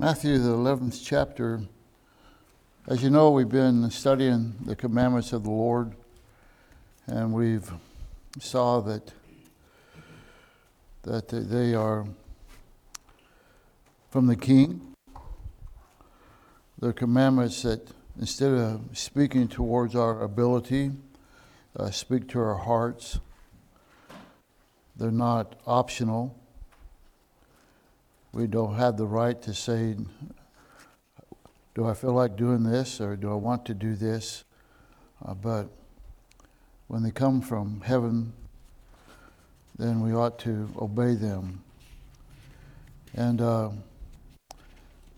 Matthew, the 11th chapter. As you know, we've been studying the commandments of the Lord, and we've saw that they are from the King. They're commandments that, instead of speaking towards our ability, speak to our hearts. They're not optional. We don't have the right to say, do I feel like doing this, or do I want to do this? But when they come from heaven, then we ought to obey them. And the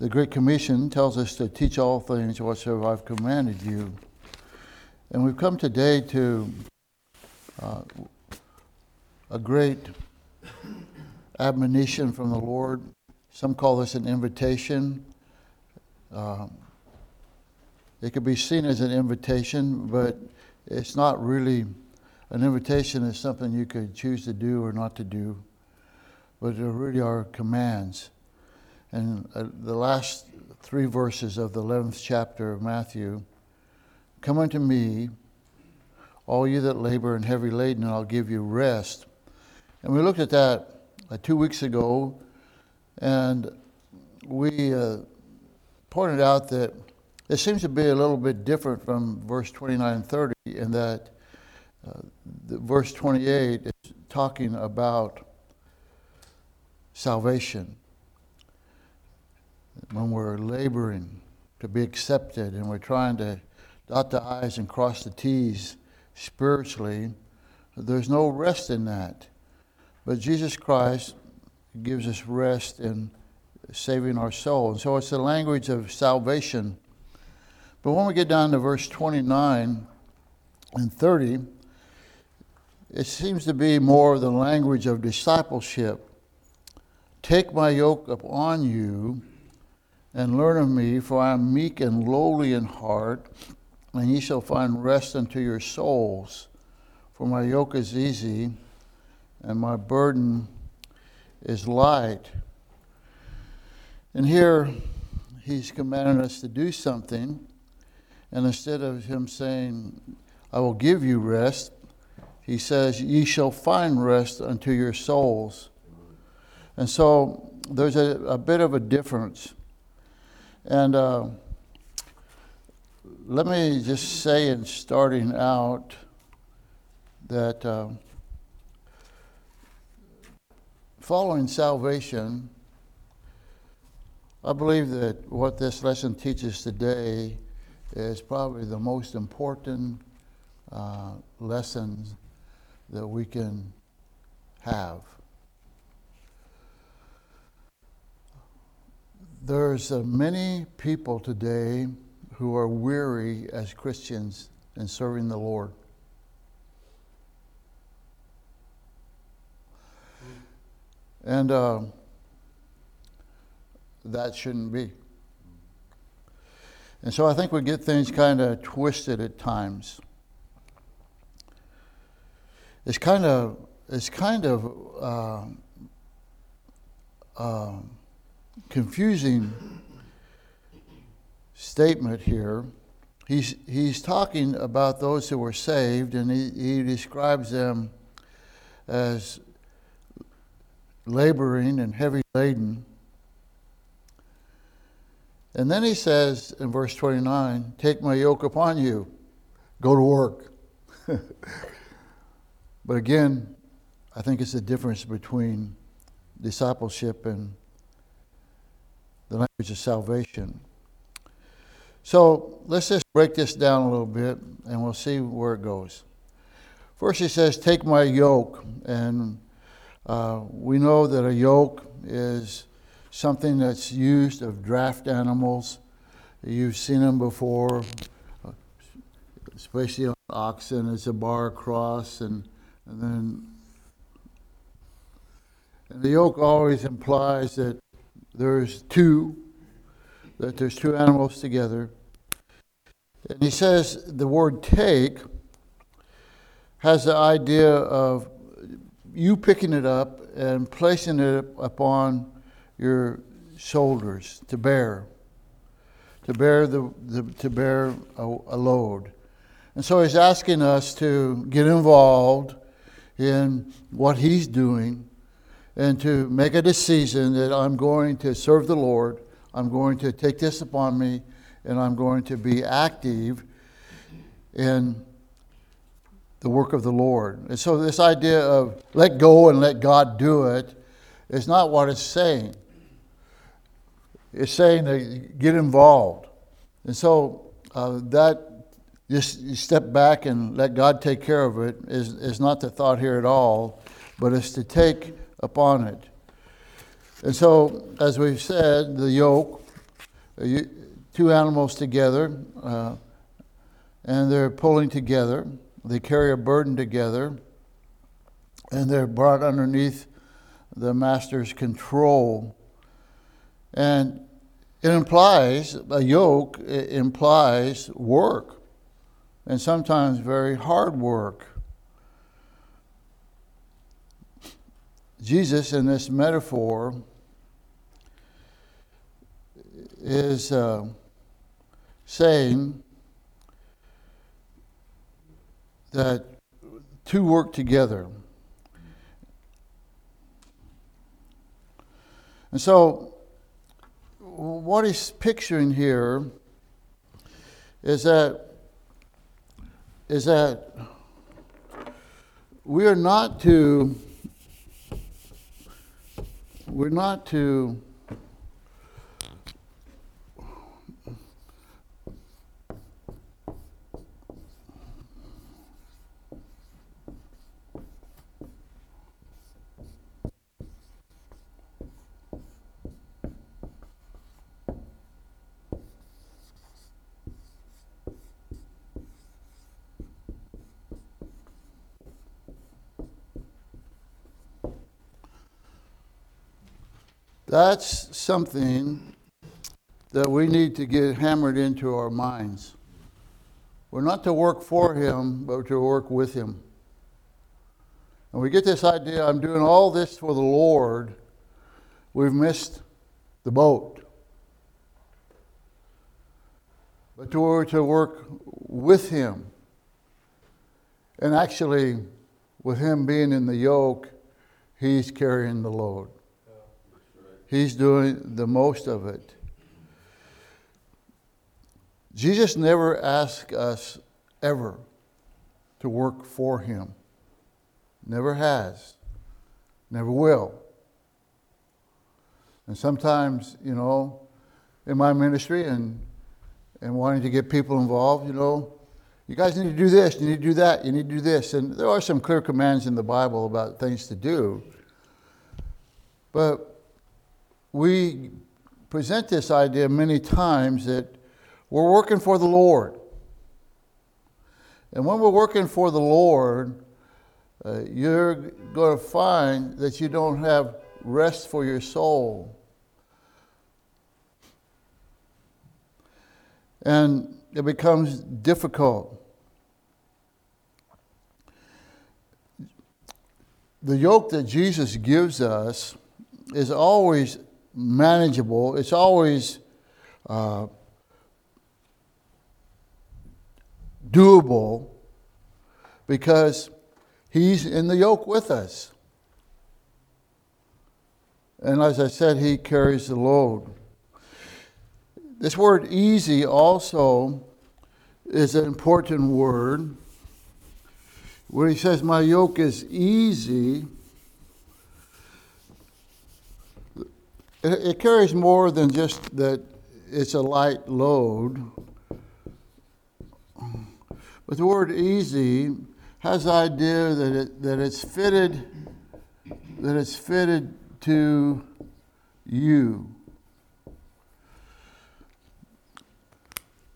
Great Commission tells us to teach all things whatsoever I've commanded you. And we've come today to a great admonition from the Lord. Some call this an invitation. It could be seen as an invitation, but it's not really an invitation. It's something you could choose to do or not to do, but there really are commands. And the last three verses of the 11th chapter of Matthew, come unto me, all you that labor and heavy laden, and I'll give you rest. And we looked at that 2 weeks ago, and we pointed out that it seems to be a little bit different from verse 29 and 30, in that verse 28 is talking about salvation, when we're laboring to be accepted and we're trying to dot the I's and cross the T's spiritually. There's no rest in that. But Jesus Christ gives us rest in saving our soul. And so it's the language of salvation. But when we get down to verse 29 and 30, it seems to be more the language of discipleship. Take my yoke upon you and learn of me, for I am meek and lowly in heart, and ye shall find rest unto your souls. For my yoke is easy, and my burden is light. And here, he's commanding us to do something. And instead of him saying, I will give you rest, he says, ye shall find rest unto your souls. And so, there's a bit of a difference. And let me just say, in starting out, that following salvation, I believe that what this lesson teaches today is probably the most important lesson that we can have. There's many people today who are weary as Christians in serving the Lord. And that shouldn't be. And so I think we get things kind of twisted at times. It's kind of confusing statement here. He's talking about those who were saved, and he describes them as laboring and heavy laden. And then he says in verse 29, take my yoke upon you, go to work. But again, I think it's the difference between discipleship and the language of salvation. So let's just break this down a little bit, and we'll see where it goes. First he says, take my yoke. And we know that a yoke is something that's used of draft animals. You've seen them before, especially on oxen. It's a bar across, and the yoke always implies that there's two animals together. And he says the word take has the idea of you picking it up and placing it upon your shoulders to bear a load. And so he's asking us to get involved in what he's doing and to make a decision that I'm going to serve the Lord, I'm going to take this upon me, and I'm going to be active in the work of the Lord. And so this idea of let go and let God do it is not what it's saying. It's saying that get involved. And so you step back and let God take care of it is not the thought here at all, but it's to take upon it. And so, as we've said, the yoke, two animals together, and they're pulling together. They carry a burden together, and they're brought underneath the master's control. And a yoke implies work. And sometimes very hard work. Jesus, in this metaphor, is saying that two work together. And so, what he's picturing here is that we're not to That's something that we need to get hammered into our minds. We're not to work for him, but to work with him. And we get this idea, I'm doing all this for the Lord. We've missed the boat. But to work with him. And actually, with him being in the yoke, he's carrying the load. He's doing the most of it. Jesus never asked us ever to work for him. Never has. Never will. And sometimes, in my ministry and wanting to get people involved, you guys need to do this, you need to do that, you need to do this. And there are some clear commands in the Bible about things to do. But we present this idea many times that we're working for the Lord. And when we're working for the Lord, you're going to find that you don't have rest for your soul. And it becomes difficult. The yoke that Jesus gives us is always manageable. It's always doable because he's in the yoke with us. And as I said, he carries the load. This word easy also is an important word. When he says, my yoke is easy, it carries more than just that it's a light load. But the word easy has the idea that it's fitted to you.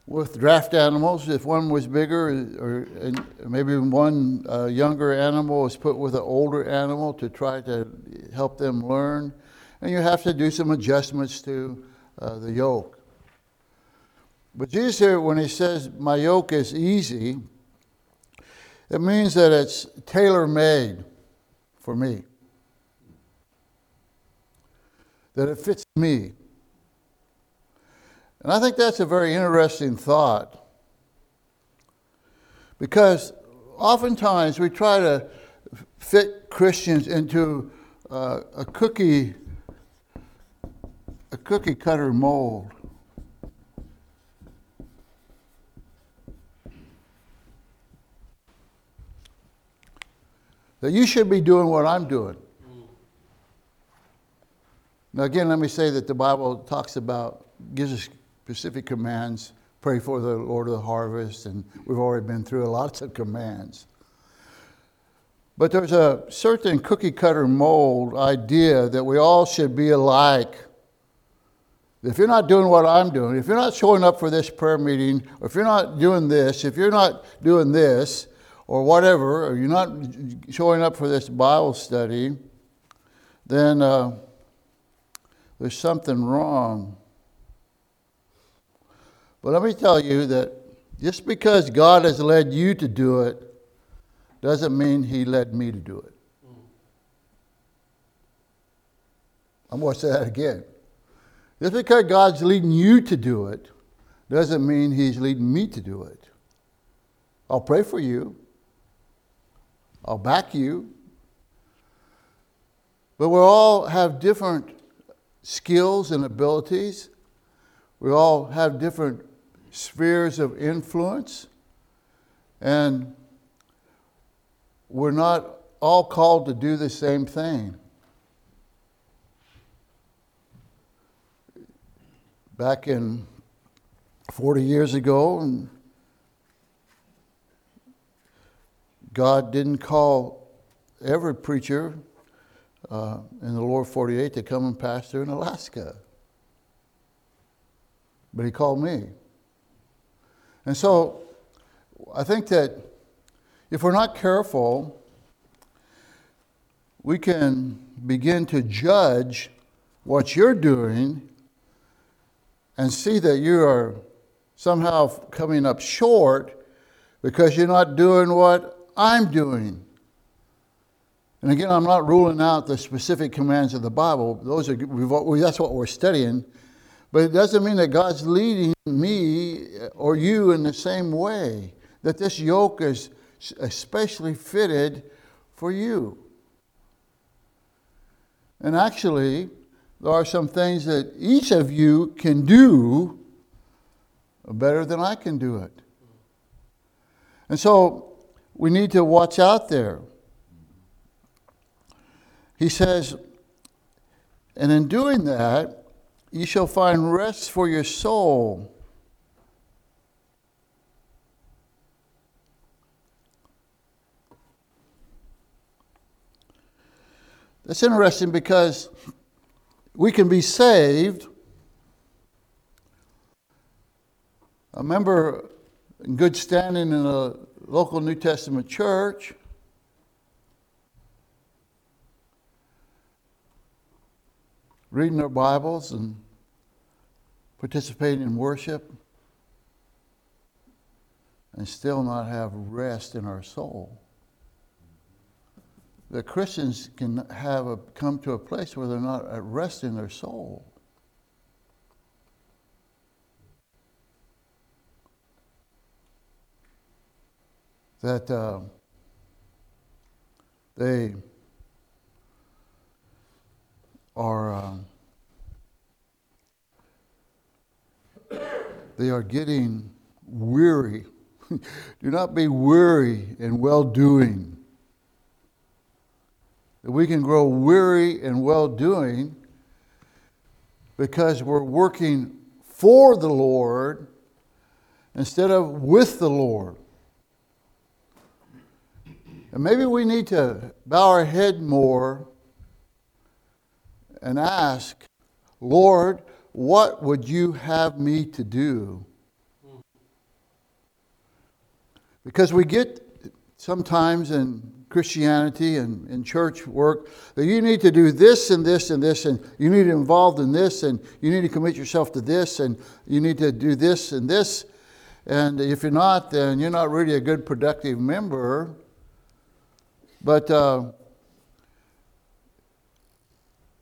With draft animals, if one was bigger or maybe one younger animal was put with an older animal to try to help them learn, and you have to do some adjustments to the yoke. But Jesus here, when he says, my yoke is easy, it means that it's tailor-made for me. That it fits me. And I think that's a very interesting thought, because oftentimes we try to fit Christians into a cookie cutter mold. That you should be doing what I'm doing. Now again, let me say that the Bible talks about, gives us specific commands, pray for the Lord of the harvest, and we've already been through lots of commands. But there's a certain cookie cutter mold idea that we all should be alike. If you're not doing what I'm doing, if you're not showing up for this prayer meeting, or if you're not doing this, if you're not doing this, or whatever, or you're not showing up for this Bible study, then there's something wrong. But let me tell you that just because God has led you to do it doesn't mean He led me to do it. I'm going to say that again. Just because God's leading you to do it doesn't mean He's leading me to do it. I'll pray for you. I'll back you. But we all have different skills and abilities. We all have different spheres of influence. And we're not all called to do the same thing. Back in 40 years ago, God didn't call every preacher in the Lower 48 to come and pastor in Alaska. But He called me. And so I think that if we're not careful, we can begin to judge what you're doing and see that you are somehow coming up short because you're not doing what I'm doing. And again, I'm not ruling out the specific commands of the Bible. Those are that's what we're studying. But it doesn't mean that God's leading me or you in the same way, that this yoke is especially fitted for you. And actually, there are some things that each of you can do better than I can do it. And so we need to watch out there. He says, and in doing that, you shall find rest for your soul. That's interesting, because we can be saved. I remember in good standing in a local New Testament church, reading their Bibles and participating in worship, and still not have rest in our soul. That Christians can come to a place where they're not at rest in their soul. That they are getting weary. Do not be weary in well-doing. We can grow weary in well-doing because we're working for the Lord instead of with the Lord. And maybe we need to bow our head more and ask, Lord, what would you have me to do? Because we get sometimes in Christianity and in church work, that you need to do this and this and this, and you need to be involved in this, and you need to commit yourself to this, and you need to do this and this. And if you're not, then you're not really a good productive member. But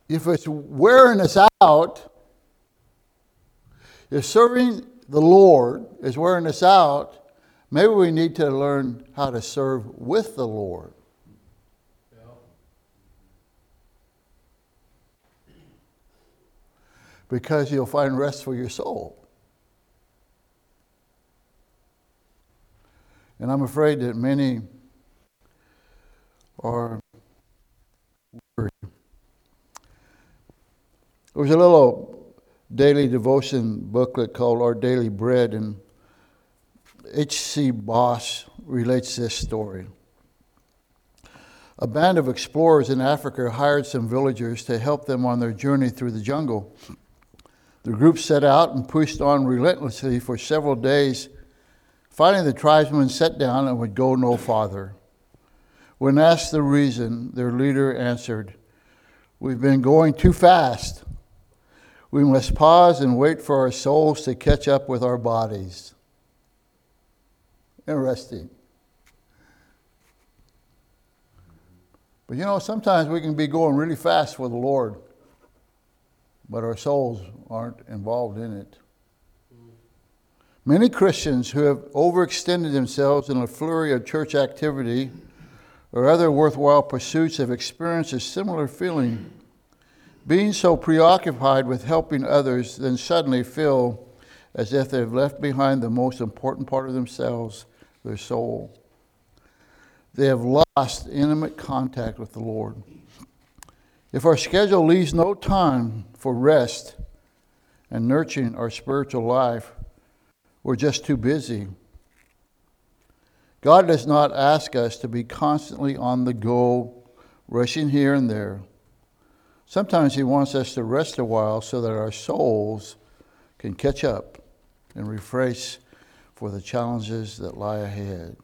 if it's wearing us out, If serving the Lord is wearing us out, maybe we need to learn how to serve with the Lord. Yeah. Because you'll find rest for your soul. And I'm afraid that many are weary. There was a little daily devotion booklet called Our Daily Bread, and H.C. Boss relates this story. A band of explorers in Africa hired some villagers to help them on their journey through the jungle. The group set out and pushed on relentlessly for several days. Finally, the tribesmen sat down and would go no farther. When asked the reason, their leader answered, "We've been going too fast. We must pause and wait for our souls to catch up with our bodies." Interesting. But you know, sometimes we can be going really fast for the Lord, but our souls aren't involved in it. Many Christians who have overextended themselves in a flurry of church activity or other worthwhile pursuits have experienced a similar feeling, being so preoccupied with helping others, then suddenly feel as if they've left behind the most important part of themselves, their soul. They have lost intimate contact with the Lord. If our schedule leaves no time for rest and nurturing our spiritual life, we're just too busy. God does not ask us to be constantly on the go, rushing here and there. Sometimes He wants us to rest a while so that our souls can catch up and refresh for the challenges that lie ahead.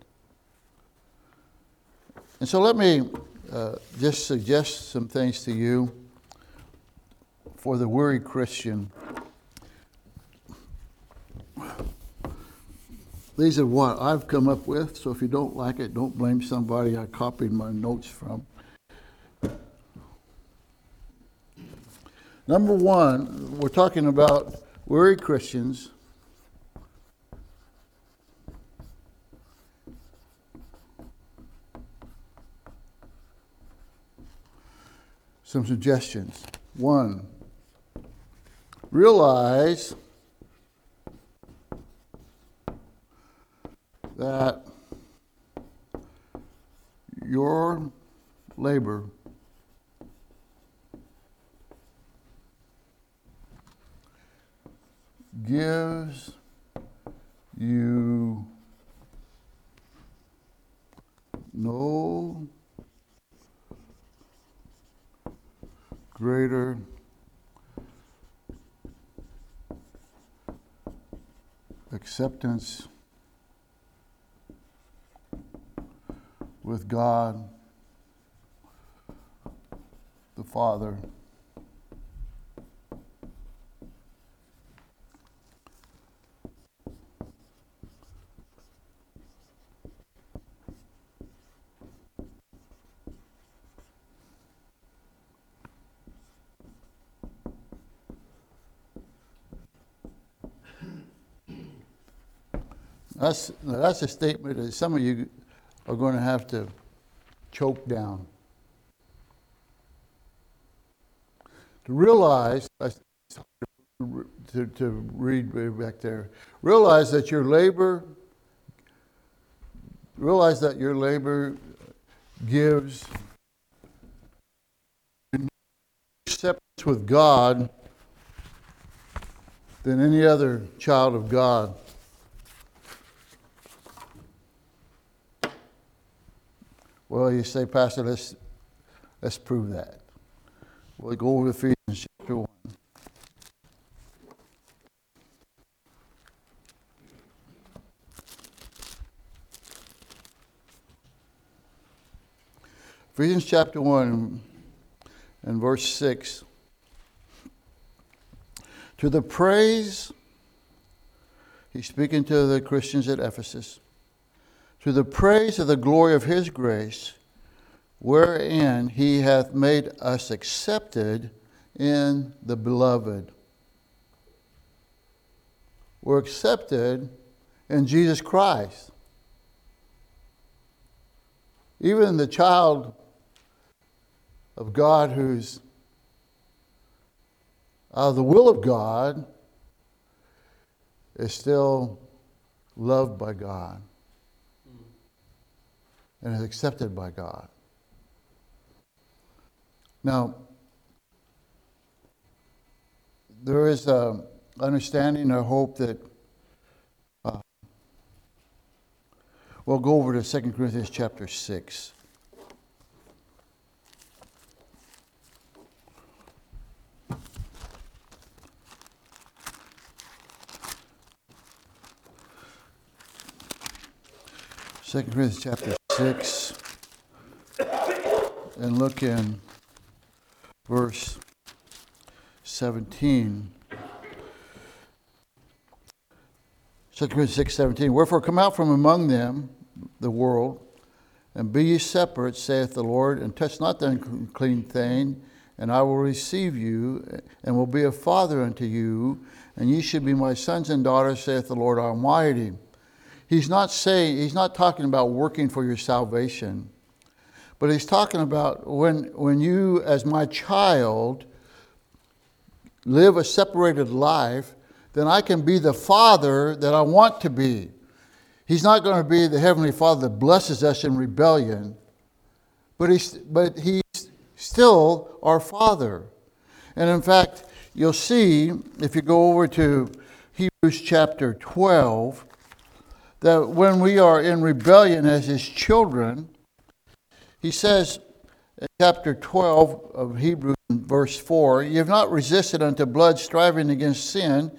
And so let me just suggest some things to you for the weary Christian. These are what I've come up with, so if you don't like it, don't blame somebody I copied my notes from. Number one, we're talking about weary Christians. Some suggestions. One, realize that your labor gives you no greater acceptance with God, the Father, that's a statement that some of you are going to have to choke down. To realize, to read back there, realize that your labor gives acceptance with God than any other child of God. Well, you say, Pastor, let's prove that. We'll go over to Ephesians chapter 1. Ephesians chapter 1 and verse 6. To the praise, he's speaking to the Christians at Ephesus. To the praise of the glory of His grace, wherein He hath made us accepted in the Beloved. were accepted in Jesus Christ. Even the child of God who's out of the will of God is still loved by God and is accepted by God. Now, there is an understanding or hope that we'll go over to 2 Corinthians chapter 6. Second Corinthians chapter 6, and look in verse 17. 2 Corinthians 6:17. Wherefore come out from among them, the world, and be ye separate, saith the Lord, and touch not the unclean thing, and I will receive you, and will be a father unto you, and ye shall be my sons and daughters, saith the Lord Almighty. He's not saying, he's not talking about working for your salvation, but he's talking about when you, as my child, live a separated life, then I can be the father that I want to be. He's not going to be the Heavenly Father that blesses us in rebellion, but he's still our Father. And in fact, you'll see, if you go over to Hebrews chapter 12, that when we are in rebellion as his children, he says in chapter 12 of Hebrews, verse 4, "Ye have not resisted unto blood, striving against sin,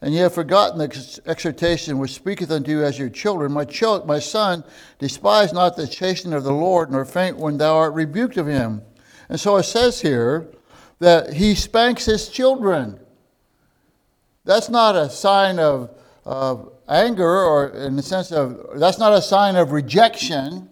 and ye have forgotten the exhortation which speaketh unto you as your children. My son, despise not the chastening of the Lord, nor faint when thou art rebuked of him." And so it says here that he spanks his children. That's not a sign of anger, or in the sense of, that's not a sign of rejection,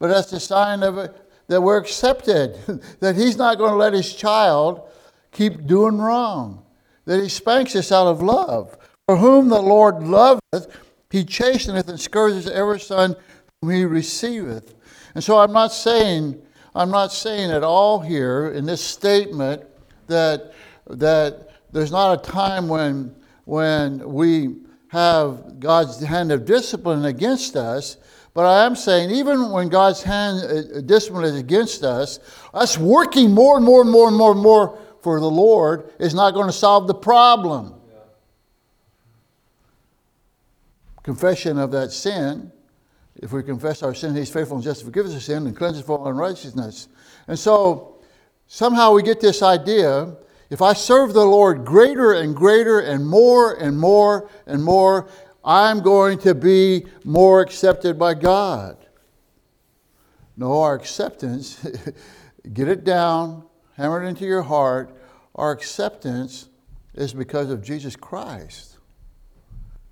but that's a sign of that we're accepted, that he's not going to let his child keep doing wrong, that he spanks us out of love. For whom the Lord loveth, he chasteneth and scourgeth every son whom he receiveth. And so I'm not saying at all here in this statement that there's not a time when we have God's hand of discipline against us, but I am saying even when God's hand of discipline is against us working more and more and more and more and more for the Lord is not going to solve the problem. Yeah. Confession of that sin. If we confess our sin, he's faithful and just to forgive us our sin and cleanse us from all unrighteousness. And so somehow we get this idea, if I serve the Lord greater and greater and more and more and more, I'm going to be more accepted by God. No, our acceptance, get it down, hammer it into your heart, our acceptance is because of Jesus Christ.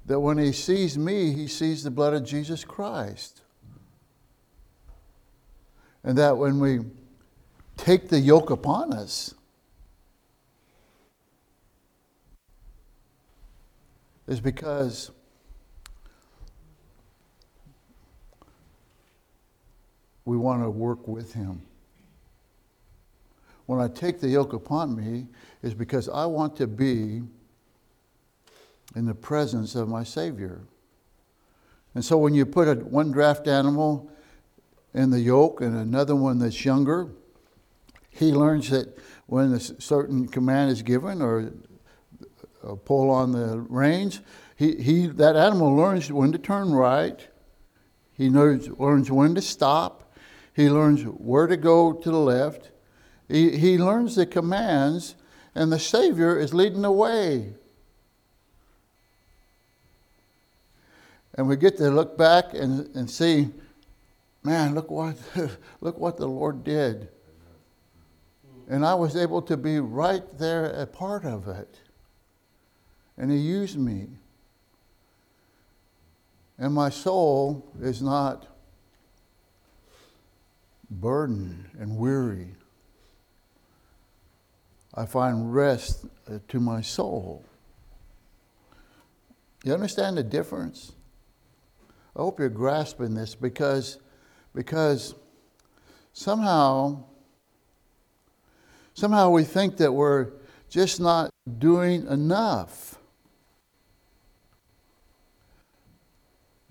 That when he sees me, he sees the blood of Jesus Christ. And that when we take the yoke upon us, is because we want to work with him. When I take the yoke upon me, is because I want to be in the presence of my Savior. And so when you put one draft animal in the yoke and another one that's younger, he learns that when a certain command is given or pull on the reins, that animal learns when to turn right. He learns when to stop. He learns where to go to the left. He learns the commands, and the Savior is leading the way. And we get to look back and see, man, look what the Lord did. And I was able to be right there a part of it. And he used me. And my soul is not burdened and weary. I find rest to my soul. You understand the difference? I hope you're grasping this because somehow we think that we're just not doing enough.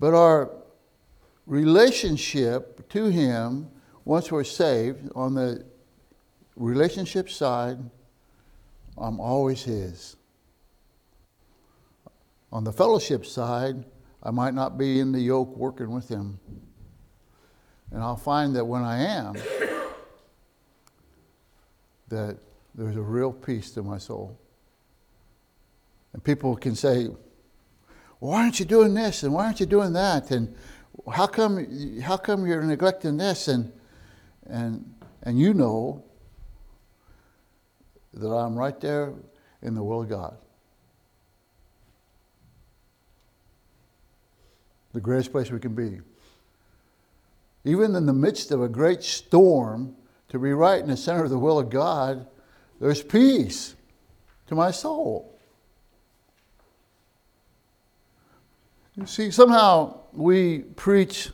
But our relationship to Him, once we're saved, on the relationship side, I'm always His. On the fellowship side, I might not be in the yoke working with Him. And I'll find that when I am, that there's a real peace to my soul. And people can say, why aren't you doing this? And why aren't you doing that? And how come you're neglecting this? And you know that I'm right there in the will of God. The greatest place we can be. Even in the midst of a great storm, to be right in the center of the will of God, there's peace to my soul. You see, somehow we preach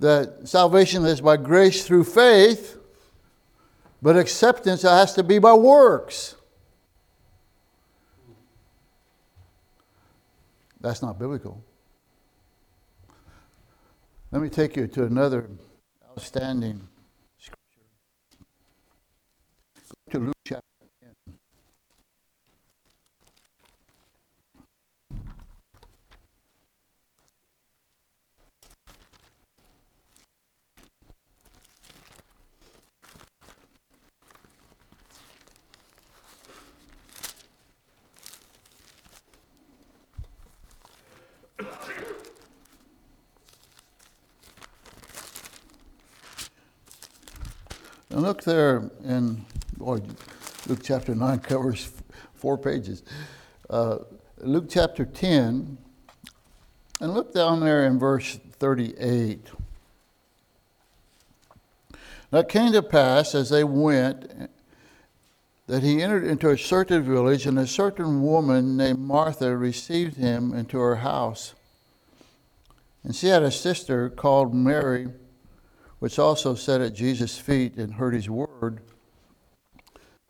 that salvation is by grace through faith, but acceptance has to be by works. That's not biblical. Let me take you to another outstanding scripture. Go to Luke chapter 10. And look there in Luke chapter 9 covers 4 pages. Luke chapter 10, and look down there in verse 38. Now it came to pass as they went that he entered into a certain village, and a certain woman named Martha received him into her house. And she had a sister called Mary, which also sat at Jesus' feet and heard his word.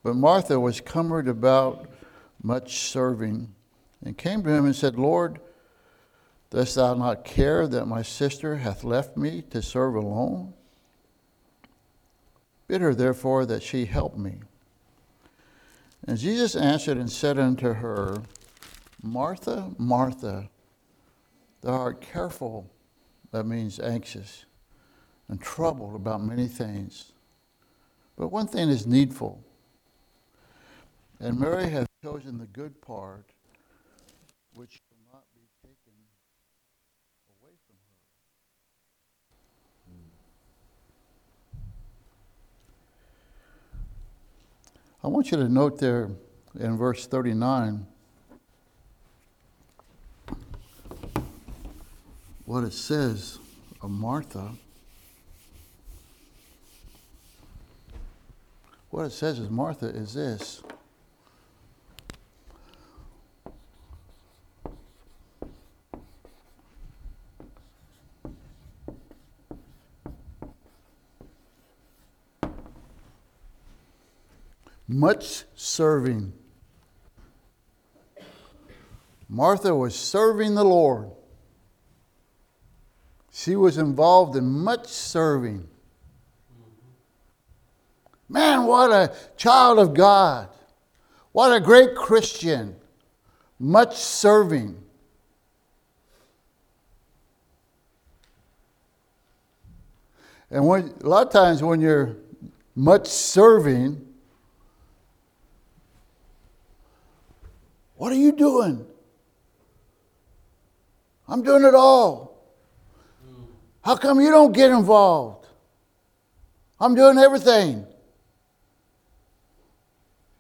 But Martha was cumbered about much serving, and came to him and said, Lord, dost thou not care that my sister hath left me to serve alone? Bid her therefore that she help me. And Jesus answered and said unto her, Martha, Martha, thou art careful, that means anxious, and troubled about many things. But one thing is needful. And Mary hath chosen the good part, which shall not be taken away from her. I want you to note there in verse 39, what it says of Martha. What it says is Martha is this. Much serving. Martha was serving the Lord. She was involved in much serving. Man, what a child of God. What a great Christian. Much serving. And a lot of times when you're much serving, what are you doing? I'm doing it all. How come you don't get involved? I'm doing everything.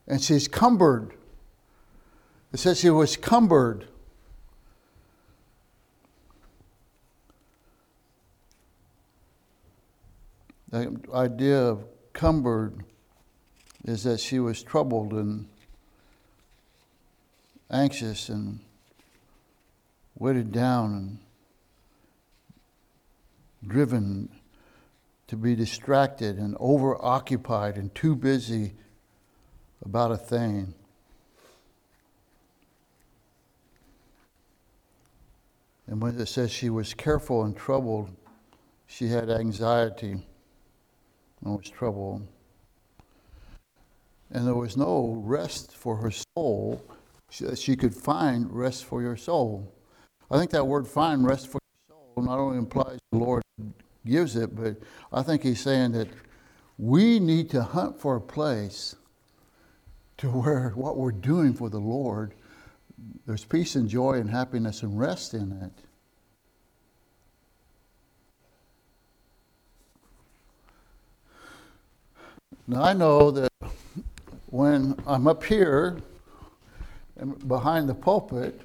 And she's cumbered. It says she was cumbered. The idea of cumbered is that she was troubled and anxious and weighted down and driven to be distracted and overoccupied and too busy about a thing. And when it says she was careful and troubled, she had anxiety and was troubled. And there was no rest for her soul. She could find rest for your soul. I think that word "find rest for your soul" not only implies the Lord gives it, but I think he's saying that we need to hunt for a place to where what we're doing for the Lord, there's peace and joy and happiness and rest in it. Now I know that when I'm up here and behind the pulpit,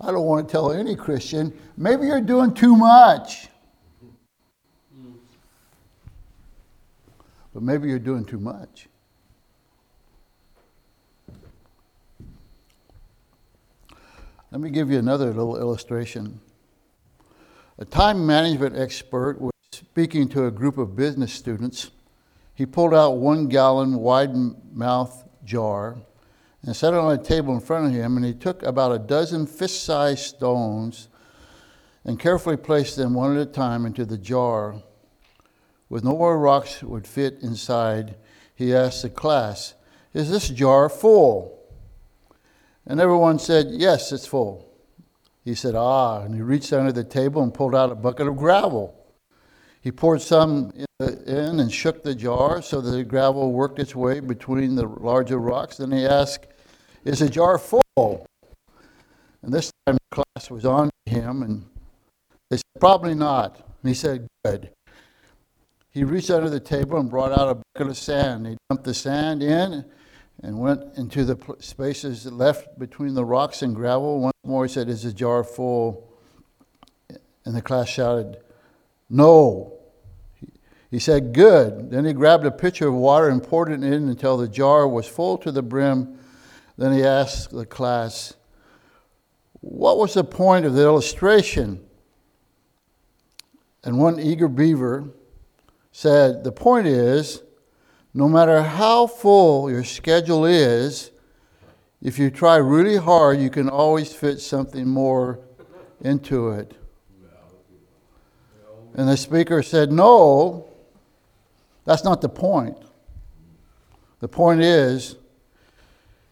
I don't want to tell any Christian, maybe you're doing too much. But maybe you're doing too much. Let me give you another little illustration. A time management expert was speaking to a group of business students. He pulled out 1 gallon wide mouth jar and set it on a table in front of him, and he took about a dozen fist-sized stones and carefully placed them one at a time into the jar. With no more rocks would fit inside, he asked the class, "Is this jar full?" And everyone said, "Yes, it's full." He said, "Ah," and he reached under the table and pulled out a bucket of gravel. He poured some in and shook the jar so that the gravel worked its way between the larger rocks. Then he asked, "Is the jar full?" And this time the class was on to him, and they said, "Probably not." And he said, "Good." He reached under the table and brought out a bucket of sand. He dumped the sand in and went into the spaces left between the rocks and gravel. Once more he said, "Is the jar full?" And the class shouted, "No." He said, "Good." Then he grabbed a pitcher of water and poured it in until the jar was full to the brim. Then he asked the class, "What was the point of the illustration?" And one eager beaver said, "The point is, no matter how full your schedule is, if you try really hard, you can always fit something more into it." And the speaker said, "No, that's not the point. The point is,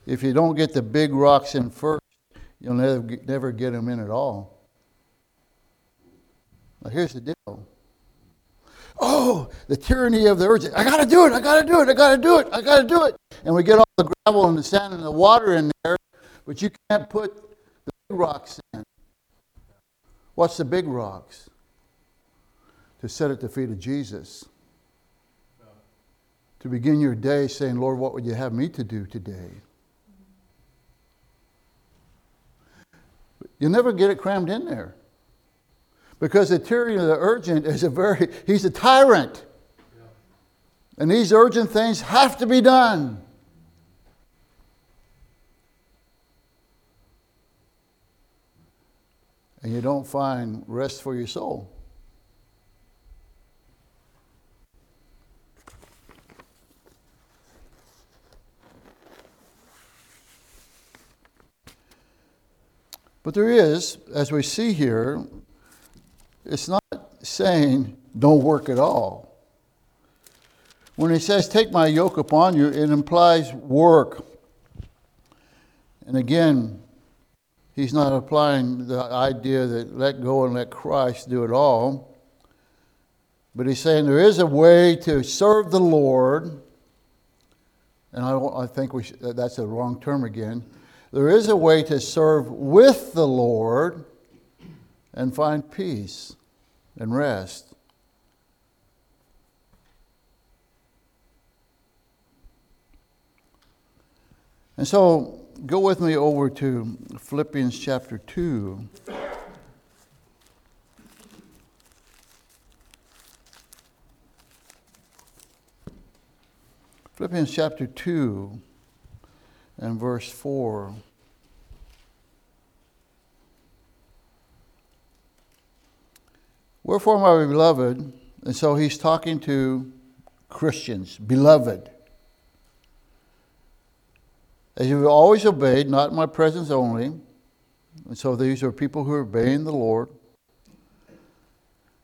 if you don't get the big rocks in first, you'll never get them in at all." Now here's the deal. Oh, the tyranny of the urgency. I got to do it. And we get all the gravel and the sand and the water in there, but you can't put the big rocks in. What's the big rocks? To sit at the feet of Jesus. To begin your day saying, "Lord, what would you have me to do today?" You'll never get it crammed in there. Because the tyranny of the urgent is he's a tyrant. Yeah. And these urgent things have to be done. And you don't find rest for your soul. But there is, as we see here, it's not saying don't work at all. When he says, "Take my yoke upon you," it implies work. And again, he's not applying the idea that let go and let Christ do it all. But he's saying there is a way to serve the Lord. And I think that's the wrong term again. There is a way to serve with the Lord and find peace and rest. And so, go with me over to Philippians chapter 2. Philippians chapter 2 and verse 4. Wherefore, my beloved, and so he's talking to Christians, beloved. As you have always obeyed, not in my presence only. And so these are people who are obeying the Lord.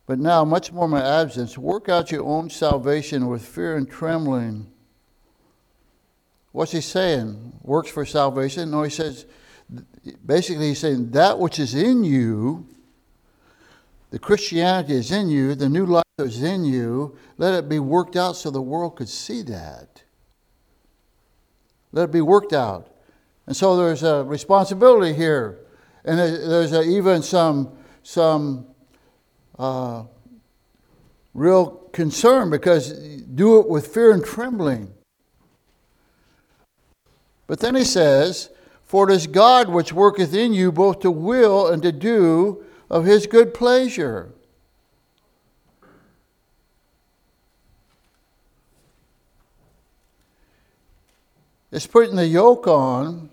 But now, much more in my absence, work out your own salvation with fear and trembling. What's he saying? Works for salvation? No, he says, basically he's saying that which is in you, the Christianity is in you, the new life is in you, let it be worked out so the world could see that. Let it be worked out. And so there's a responsibility here. And there's even some real concern, because do it with fear and trembling. But then he says, for it is God which worketh in you both to will and to do of his good pleasure. It's putting the yoke on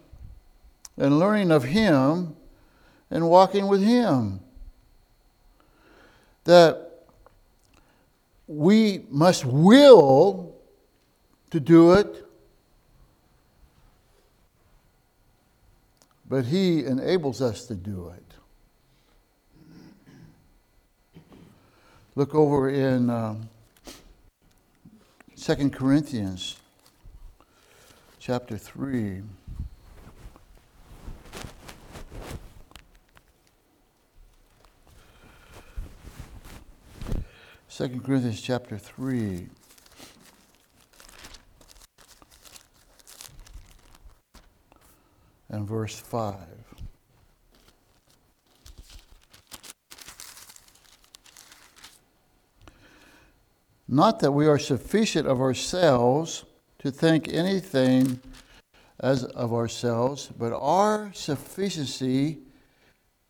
and learning of him and walking with him. That we must will to do it, but he enables us to do it. Look over in 2 Corinthians chapter 3. Second Corinthians chapter 3. And verse 5. Not that we are sufficient of ourselves to think anything as of ourselves, but our sufficiency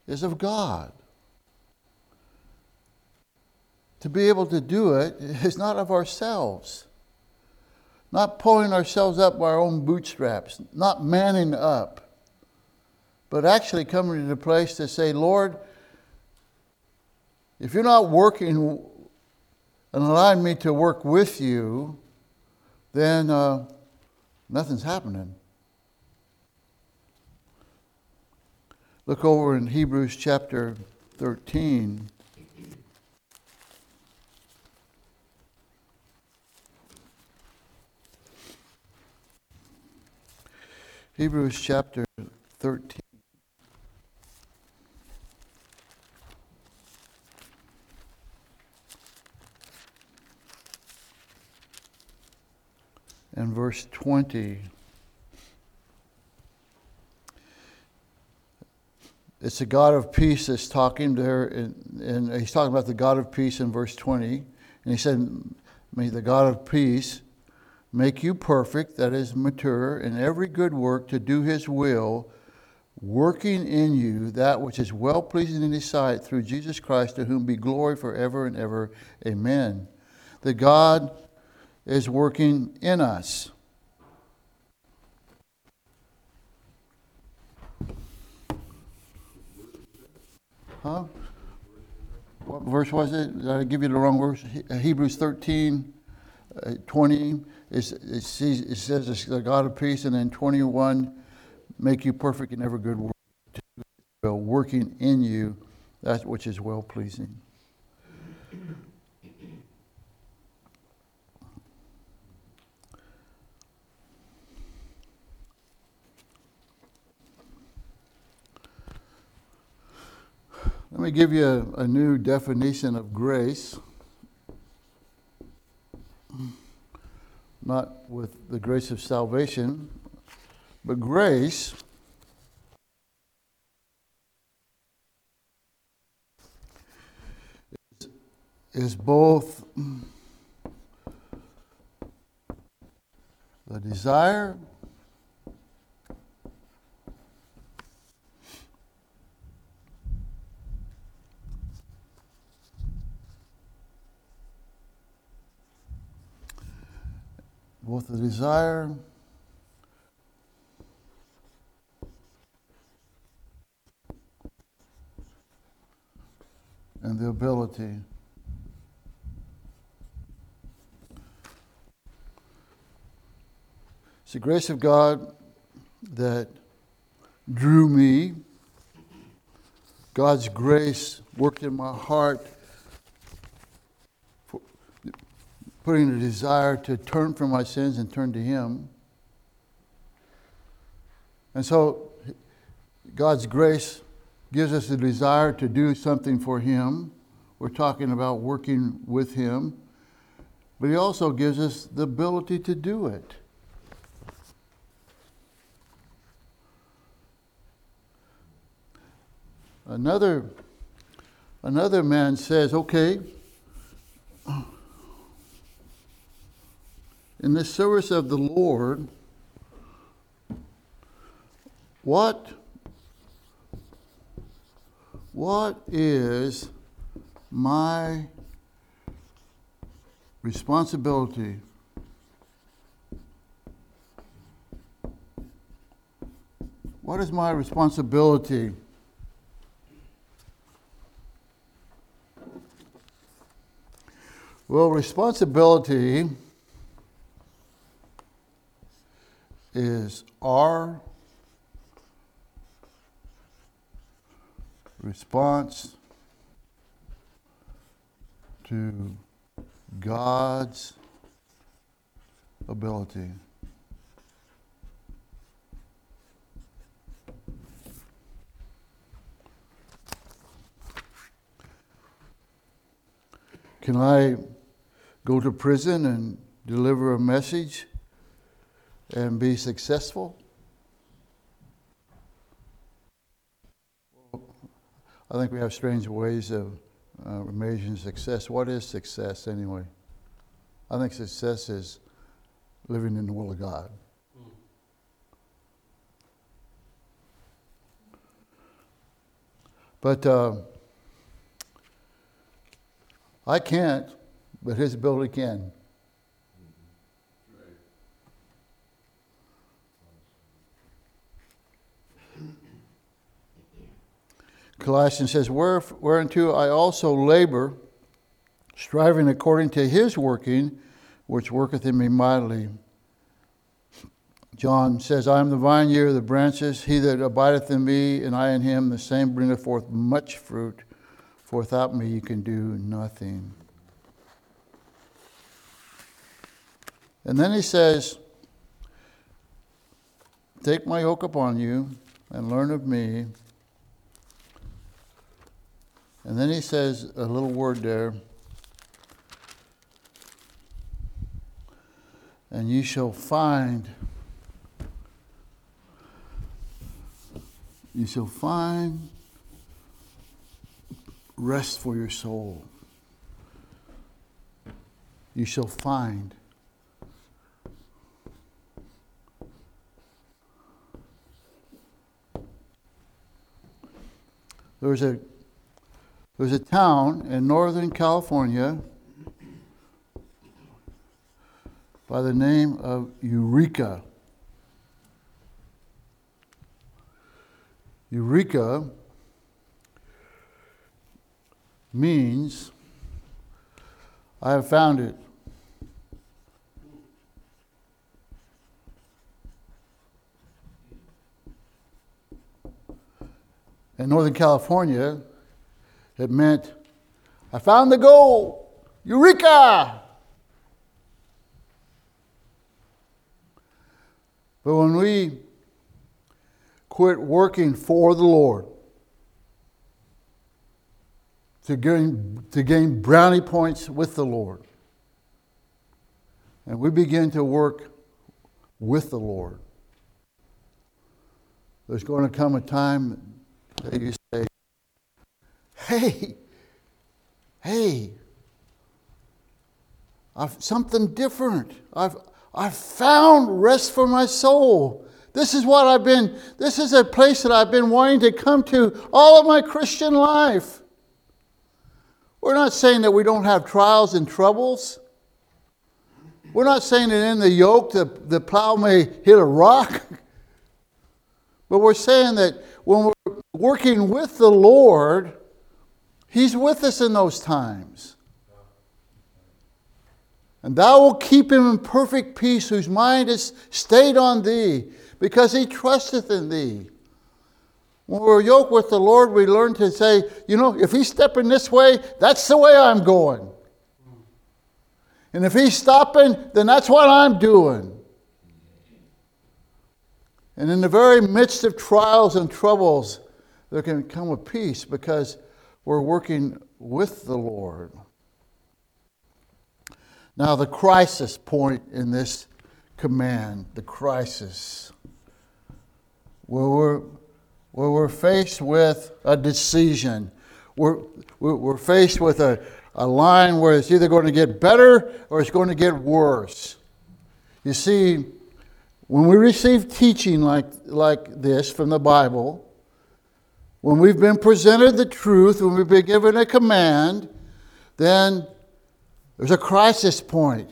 is of God. To be able to do it is not of ourselves. Not pulling ourselves up by our own bootstraps, not manning up, but actually coming to the place to say, Lord, if you're not working and allowing me to work with you, then nothing's happening. Look over in Hebrews chapter 13. Hebrews chapter 13. And verse 20. It's the God of peace that's talking there, and he's talking about the God of peace in verse 20. And he said, may the God of peace make you perfect, that is mature, in every good work to do his will, working in you that which is well-pleasing in his sight through Jesus Christ, to whom be glory forever and ever. Amen. The God is working in us. Huh? What verse was it? Did I give you the wrong verse? Hebrews 13, 20. It says it's the God of peace, and then 21, make you perfect in every good work, working in you that which is well-pleasing. Let me give you a new definition of grace. Not with the grace of salvation, but grace is both the desire and the ability . It's the grace of God that drew me. God's grace worked in my heart, putting a desire to turn from my sins and turn to Him. And so God's grace gives us the desire to do something for Him. We're talking about working with Him. But He also gives us the ability to do it. Another man says, okay, in the service of the Lord, what is my responsibility? What is my responsibility? Well, responsibility is our response to God's ability. Can I go to prison and deliver a message and be successful? I think we have strange ways of measuring success. What is success anyway? I think success is living in the will of God. But I can't. But His ability can. Colossians says, whereunto I also labor, striving according to His working, which worketh in me mightily. John says, I am the vine, ye are the branches. He that abideth in me, and I in him, the same bringeth forth much fruit. For without me you can do nothing. And then he says, take my yoke upon you and learn of me. And then he says a little word there. And you shall find. You shall find rest for your soul. You shall find. There was a town in Northern California by the name of Eureka. Eureka means I have found it. In Northern California, it meant, I found the goal! Eureka! But when we quit working for the Lord to gain brownie points with the Lord, and we begin to work with the Lord, there's going to come a time that you say, hey, I've something different. I've found rest for my soul. This is a place that I've been wanting to come to all of my Christian life. We're not saying that we don't have trials and troubles. We're not saying that in the yoke the plow may hit a rock. But we're saying that when we're working with the Lord, He's with us in those times. And thou wilt keep him in perfect peace, whose mind is stayed on thee, because he trusteth in thee. When we're yoked with the Lord, we learn to say, you know, if he's stepping this way, that's the way I'm going. And if he's stopping, then that's what I'm doing. And in the very midst of trials and troubles, there can come a peace because we're working with the Lord. Now, the crisis point in this command, the crisis, where we're faced with a decision. We're faced with a line where it's either going to get better or it's going to get worse. You see, when we receive teaching like this from the Bible, when we've been presented the truth, when we've been given a command, then there's a crisis point.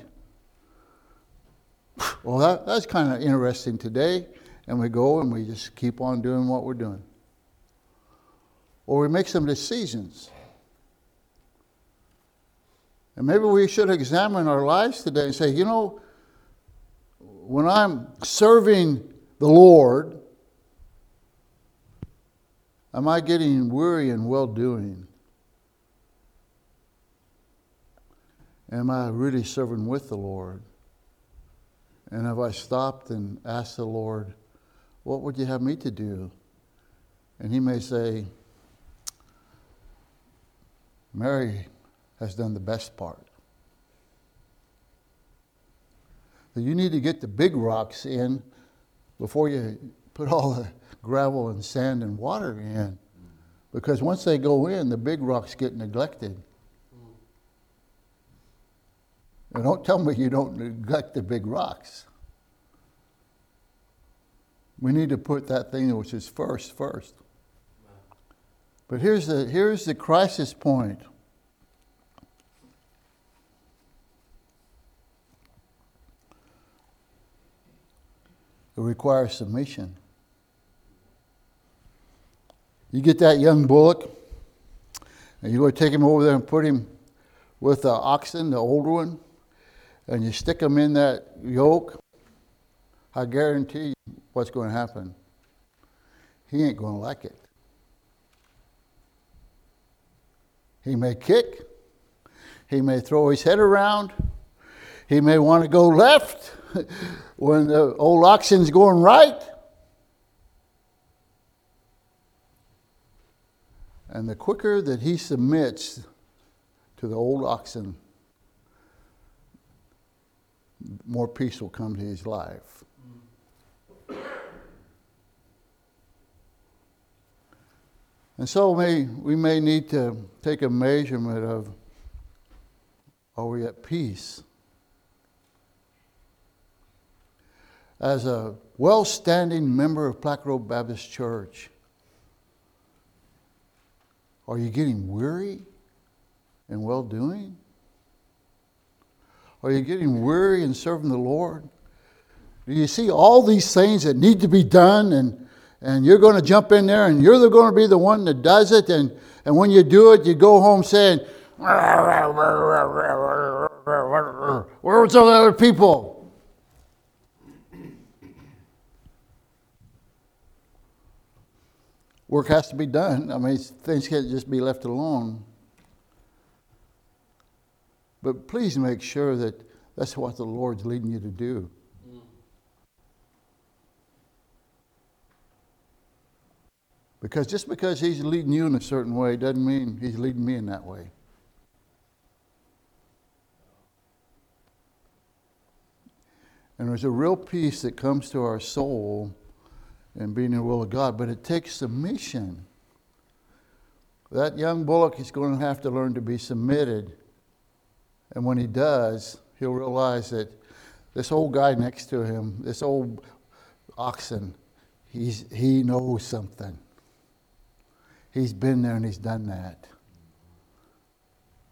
Well, that's kind of interesting today. And we go and we just keep on doing what we're doing. Or we make some decisions. And maybe we should examine our lives today and say, you know, when I'm serving the Lord, am I getting weary in well-doing? Am I really serving with the Lord? And have I stopped and asked the Lord, what would you have me to do? And he may say, Mary has done the best part. So you need to get the big rocks in before you put all the gravel and sand and water in. Because once they go in, the big rocks get neglected. And don't tell me you don't neglect the big rocks. We need to put that thing which is first. But here's the crisis point. It requires submission. You get that young bullock, and you go take him over there and put him with the oxen, the older one, and you stick him in that yoke. I guarantee you what's going to happen. He ain't going to like it. He may kick. He may throw his head around. He may want to go left when the old oxen's going right. And the quicker that he submits to the old oxen, more peace will come to his life. And so we may need to take a measurement of, are we at peace? As a well-standing member of Black Robe Baptist Church, are you getting weary in well-doing? Are you getting weary in serving the Lord? Do you see all these things that need to be done, and you're going to jump in there and you're going to be the one that does it, and when you do it, you go home saying, where's all the other people? Work has to be done. I mean, things can't just be left alone. But please make sure that that's what the Lord's leading you to do. Because just because he's leading you in a certain way doesn't mean he's leading me in that way. And there's a real peace that comes to our soul in being in the will of God, but it takes submission. That young bullock is going to have to learn to be submitted. And when he does, he'll realize that this old guy next to him, this old oxen, he knows something. He's been there and he's done that.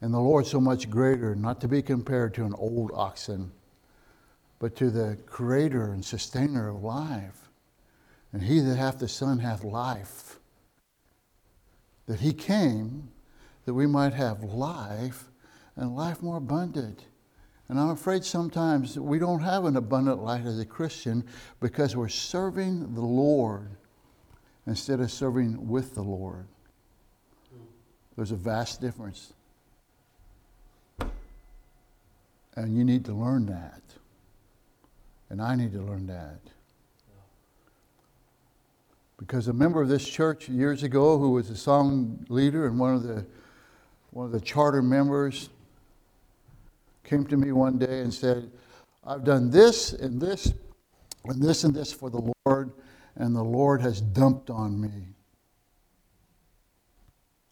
And the Lord's so much greater, not to be compared to an old oxen, but to the creator and sustainer of life. And he that hath the Son hath life. That he came, that we might have life and life more abundant. And I'm afraid sometimes we don't have an abundant life as a Christian because we're serving the Lord instead of serving with the Lord. There's a vast difference. And you need to learn that. And I need to learn that. Because a member of this church years ago who was a song leader and one of the charter members came to me one day and said, I've done this and this and this and this for the Lord, and the Lord has dumped on me.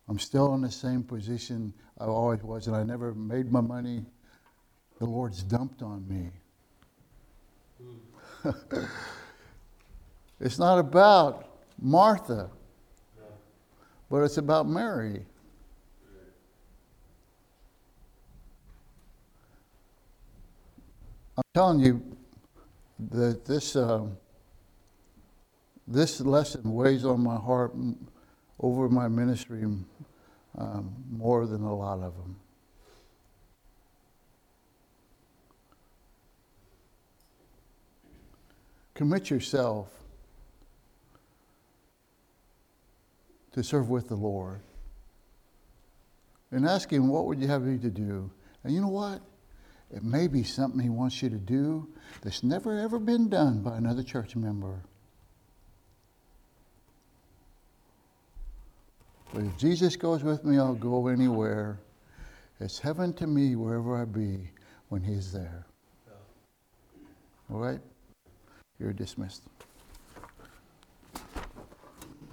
I'm still in the same position I always was, and I never made my money. The Lord's dumped on me. It's not about Martha, but it's about Mary. I'm telling you that this lesson weighs on my heart over my ministry more than a lot of them. Commit yourself to serve with the Lord and ask Him, what would you have me to do? And you know what? It may be something He wants you to do that's never, ever been done by another church member. But if Jesus goes with me, I'll go anywhere. It's heaven to me wherever I be when He's there. All right? You're dismissed.